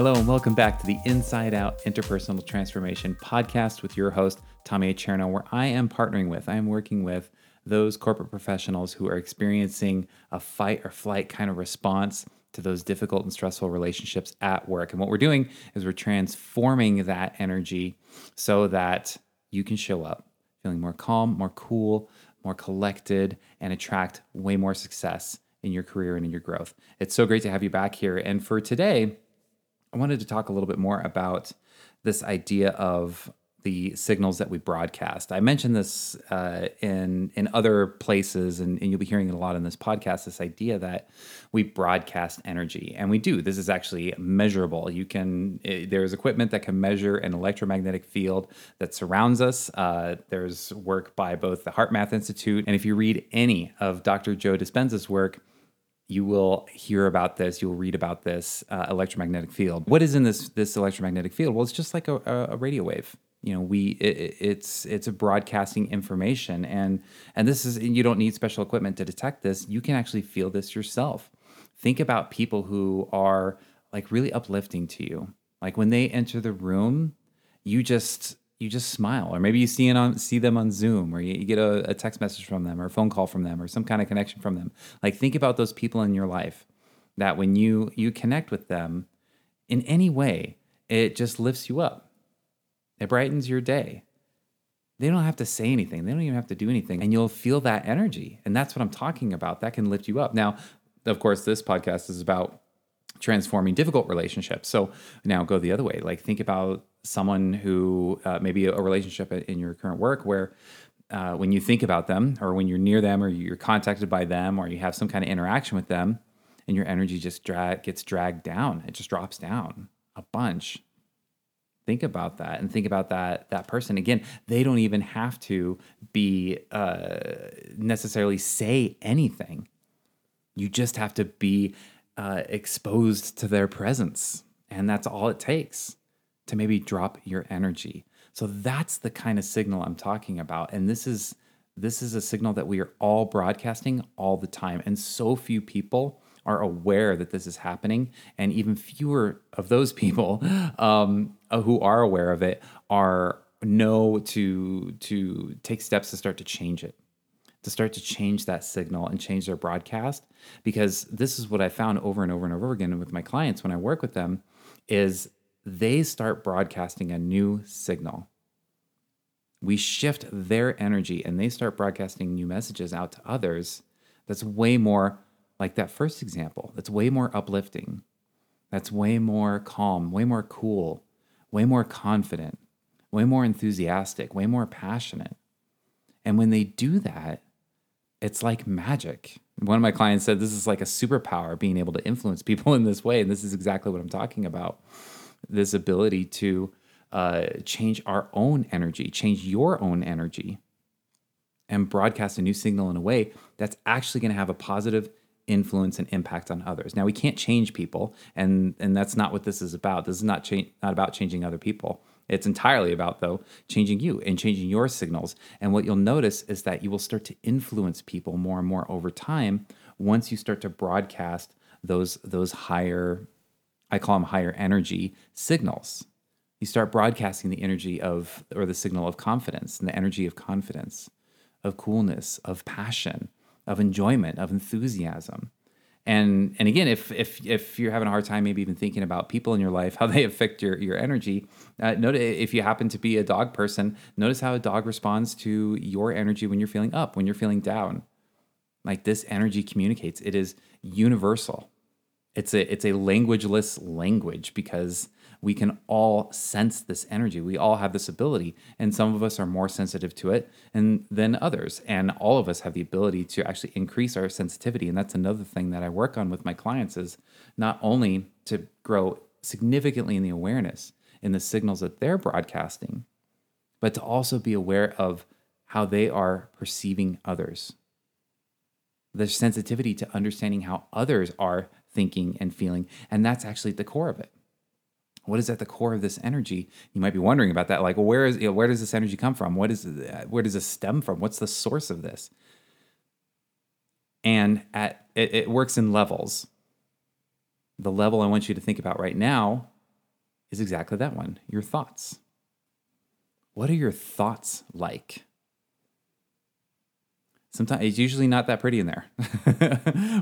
Hello and welcome back to the Inside Out Interpersonal Transformation Podcast with your host, Tommy Acherno, where I am working with those corporate professionals who are experiencing a fight or flight kind of response to those difficult and stressful relationships at work. And what we're doing is we're transforming that energy so that you can show up feeling more calm, more cool, more collected, and attract way more success in your career and in your growth. It's so great to have you back here. And for today, I wanted to talk a little bit more about this idea of the signals that we broadcast. I mentioned this in other places, and you'll be hearing it a lot in this podcast, this idea that we broadcast energy, and we do. This is actually measurable. There's equipment that can measure an electromagnetic field that surrounds us. There's work by both the HeartMath Institute, and if you read any of Dr. Joe Dispenza's work, you will hear about this, you'll read about this electromagnetic field. What is in this electromagnetic field? Well, it's just like a radio wave. You know, it's a broadcasting information, and this is, you don't need special equipment to detect this. You can actually feel this yourself. Think about people who are like really uplifting to you. Like when they enter the room, you just smile, or maybe you see them on Zoom, or you get a text message from them, or a phone call from them, or some kind of connection from them. Like think about those people in your life that when you connect with them in any way, it just lifts you up. It brightens your day. They don't have to say anything. They don't even have to do anything. And you'll feel that energy. And that's what I'm talking about. That can lift you up. Now, of course, this podcast is about transforming difficult relationships. So now go the other way. Like think about someone who maybe a relationship in your current work where when you think about them, or when you're near them, or you're contacted by them, or you have some kind of interaction with them, and your energy just gets dragged down. It just drops down a bunch. Think about that, and think about that person. Again, they don't even have to be necessarily say anything. You just have to be exposed to their presence, and that's all it takes to maybe drop your energy. So that's the kind of signal I'm talking about, and this is a signal that we are all broadcasting all the time, and so few people are aware that this is happening, and even fewer of those people who are aware of it know to take steps to start to change it, to start to change that signal and change their broadcast. Because this is what I found over and over and over again with my clients when I work with them, is they start broadcasting a new signal. We shift their energy, and they start broadcasting new messages out to others that's way more like that first example. That's way more uplifting. That's way more calm, way more cool, way more confident, way more enthusiastic, way more passionate. And when they do that, it's like magic. One of my clients said this is like a superpower, being able to influence people in this way. And this is exactly what I'm talking about. This ability to change our own energy, change your own energy, and broadcast a new signal in a way that's actually going to have a positive influence and impact on others. Now, we can't change people, and that's not what this is about. This is not about changing other people. It's entirely about, though, changing you and changing your signals. And what you'll notice is that you will start to influence people more and more over time once you start to broadcast those higher, I call them higher energy signals. You start broadcasting the energy of, or the signal of confidence, and the energy of confidence, of coolness, of passion, of enjoyment, of enthusiasm. And again, if you're having a hard time maybe even thinking about people in your life, how they affect your energy, notice if you happen to be a dog person, notice how a dog responds to your energy when you're feeling up, when you're feeling down. Like this energy communicates. It is universal. It's a languageless language, because we can all sense this energy. We all have this ability, and some of us are more sensitive to it than others. And all of us have the ability to actually increase our sensitivity. And that's another thing that I work on with my clients, is not only to grow significantly in the awareness in the signals that they're broadcasting, but to also be aware of how they are perceiving others. Their sensitivity to understanding how others are thinking and feeling. And that's actually at the core of it. What is at the core of this energy? You might be wondering about that. Like, well, where does this energy come from? Where does this stem from? What's the source of this? And it works in levels. The level I want you to think about right now is exactly that one, your thoughts. What are your thoughts like? Sometimes it's usually not that pretty in there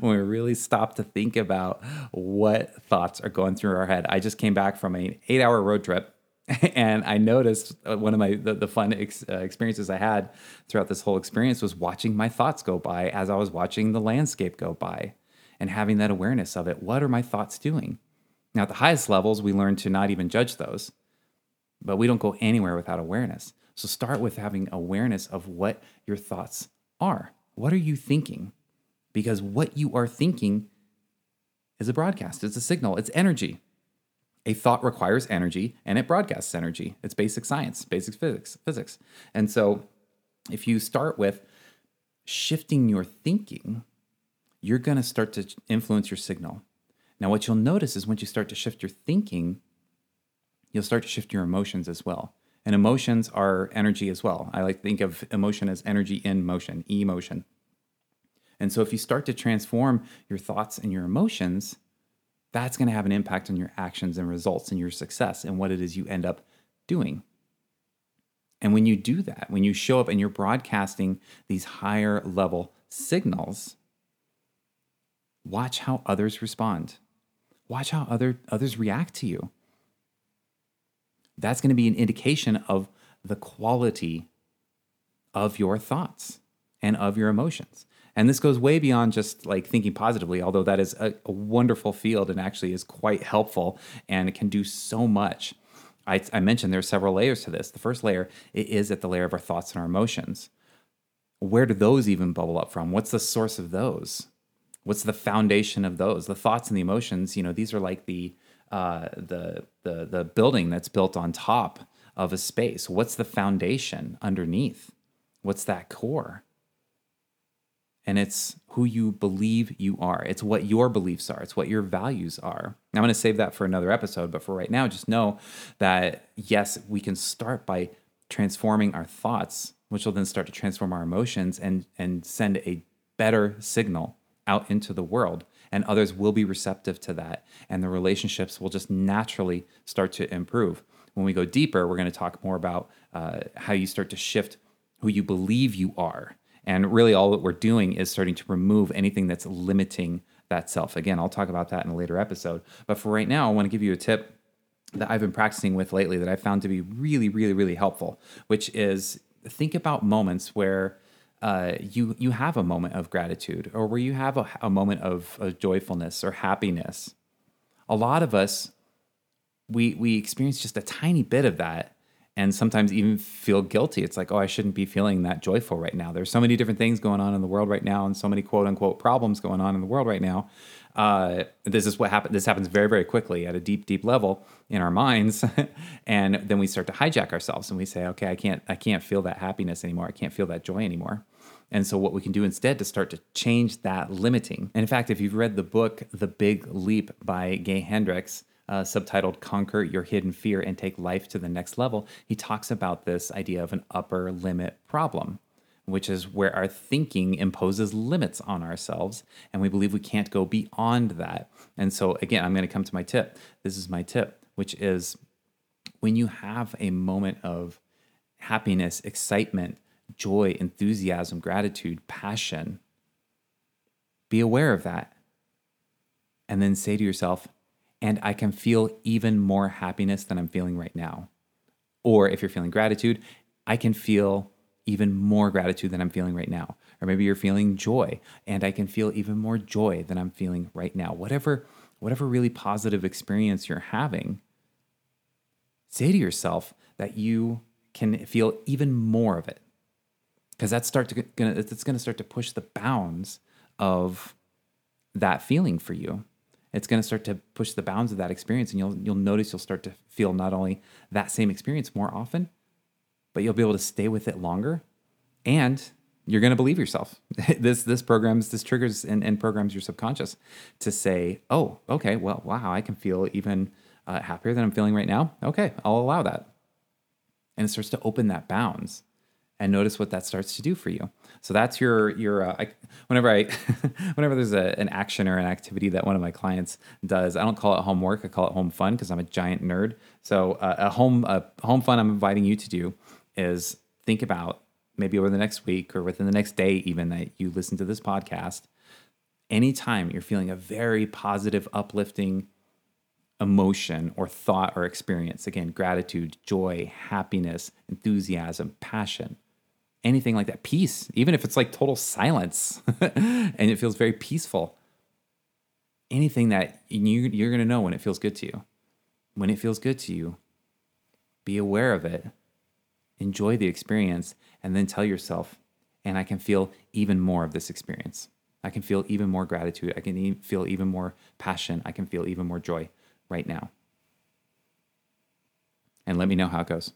when we really stop to think about what thoughts are going through our head. I just came back from an 8-hour road trip, and I noticed one of the fun experiences I had throughout this whole experience was watching my thoughts go by as I was watching the landscape go by and having that awareness of it. What are my thoughts doing? Now, at the highest levels, we learn to not even judge those, but we don't go anywhere without awareness. So start with having awareness of what your thoughts are. What are you thinking? Because what you are thinking is a broadcast. It's a signal. It's energy. A thought requires energy, and it broadcasts energy. It's basic science, basic physics. And so if you start with shifting your thinking, you're going to start to influence your signal. Now, what you'll notice is once you start to shift your thinking, you'll start to shift your emotions as well. And emotions are energy as well. I like to think of emotion as energy in motion, emotion. And so if you start to transform your thoughts and your emotions, that's going to have an impact on your actions and results and your success and what it is you end up doing. And when you do that, when you show up and you're broadcasting these higher level signals, watch how others respond. Watch how others react to you. That's going to be an indication of the quality of your thoughts and of your emotions. And this goes way beyond just like thinking positively, although that is a wonderful field and actually is quite helpful and it can do so much. I mentioned there are several layers to this. The first layer is at the layer of our thoughts and our emotions. Where do those even bubble up from? What's the source of those? What's the foundation of those? The thoughts and the emotions, you know, these are like the building that's built on top of a space. What's the foundation underneath? What's that core? And it's who you believe you are. It's what your beliefs are. It's what your values are. Now, I'm going to save that for another episode, but for right now, just know that, yes, we can start by transforming our thoughts, which will then start to transform our emotions and send a better signal out into the world. And others will be receptive to that. And the relationships will just naturally start to improve. When we go deeper, we're going to talk more about how you start to shift who you believe you are. And really all that we're doing is starting to remove anything that's limiting that self. Again, I'll talk about that in a later episode. But for right now, I want to give you a tip that I've been practicing with lately that I found to be really, really, really helpful, which is think about moments where you have a moment of gratitude or where you have a moment of joyfulness or happiness. A lot of us, we experience just a tiny bit of that and sometimes even feel guilty. It's like, oh, I shouldn't be feeling that joyful right now. There's so many different things going on in the world right now and so many quote unquote problems going on in the world right now. This is what happens. This happens very, very quickly at a deep, deep level in our minds. And then we start to hijack ourselves and we say, okay, I can't feel that happiness anymore. I can't feel that joy anymore. And so what we can do instead to start to change that limiting. And in fact, if you've read the book, The Big Leap by Gay Hendricks, subtitled Conquer Your Hidden Fear and Take Life to the Next Level, he talks about this idea of an upper limit problem, which is where our thinking imposes limits on ourselves, and we believe we can't go beyond that. And so, again, I'm going to come to my tip. This is my tip, which is when you have a moment of happiness, excitement, joy, enthusiasm, gratitude, passion, be aware of that. And then say to yourself, and I can feel even more happiness than I'm feeling right now. Or if you're feeling gratitude, I can feel even more gratitude than I'm feeling right now. Or maybe you're feeling joy, and I can feel even more joy than I'm feeling right now. Whatever really positive experience you're having, say to yourself that you can feel even more of it, because it's going to start to push the bounds of that feeling for you. It's going to start to push the bounds of that experience, and you'll notice you'll start to feel not only that same experience more often, but you'll be able to stay with it longer, and you're going to believe yourself. This triggers and programs your subconscious to say, oh, okay, well, wow, I can feel even happier than I'm feeling right now. Okay, I'll allow that. And it starts to open that bounds. and notice what that starts to do for you. So that's whenever there's an action or an activity that one of my clients does, I don't call it homework, I call it home fun, because I'm a giant nerd. So home fun I'm inviting you to do is think about, maybe over the next week or within the next day even that you listen to this podcast, anytime you're feeling a very positive, uplifting emotion or thought or experience, again, gratitude, joy, happiness, enthusiasm, passion, anything like that, peace, even if it's like total silence and it feels very peaceful, anything that you're going to know when it feels good to you. When it feels good to you, be aware of it, enjoy the experience, and then tell yourself, and I can feel even more of this experience. I can feel even more gratitude. I can feel even more passion. I can feel even more joy right now. And let me know how it goes.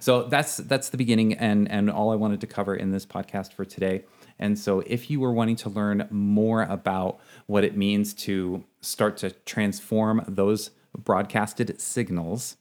So that's the beginning and all I wanted to cover in this podcast for today. And so if you were wanting to learn more about what it means to start to transform those broadcasted signals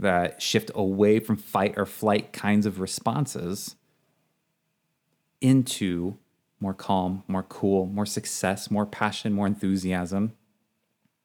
that shift away from fight or flight kinds of responses into more calm, more cool, more success, more passion, more enthusiasm,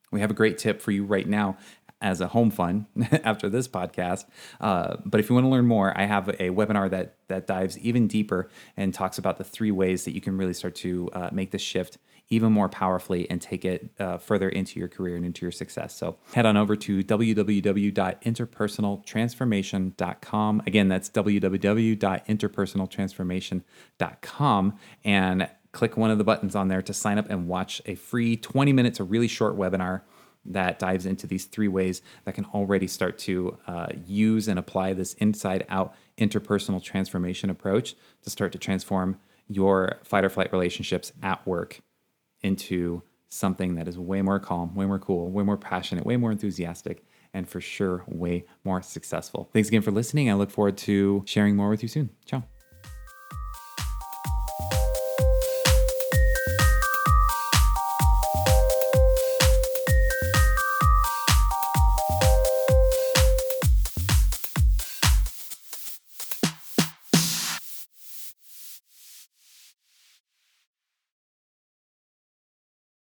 we have a great tip for you right now as a home fun after this podcast. But if you want to learn more, I have a webinar that dives even deeper and talks about the 3 ways that you can really start to make this shift even more powerfully and take it further into your career and into your success. So head on over to www.interpersonaltransformation.com. Again, that's www.interpersonaltransformation.com, and click one of the buttons on there to sign up and watch a free 20 minutes, a really short webinar that dives into these 3 ways that can already start to use and apply this inside out interpersonal transformation approach to start to transform your fight or flight relationships at work into something that is way more calm, way more cool, way more passionate, way more enthusiastic, and for sure, way more successful. Thanks again for listening. I look forward to sharing more with you soon. Ciao.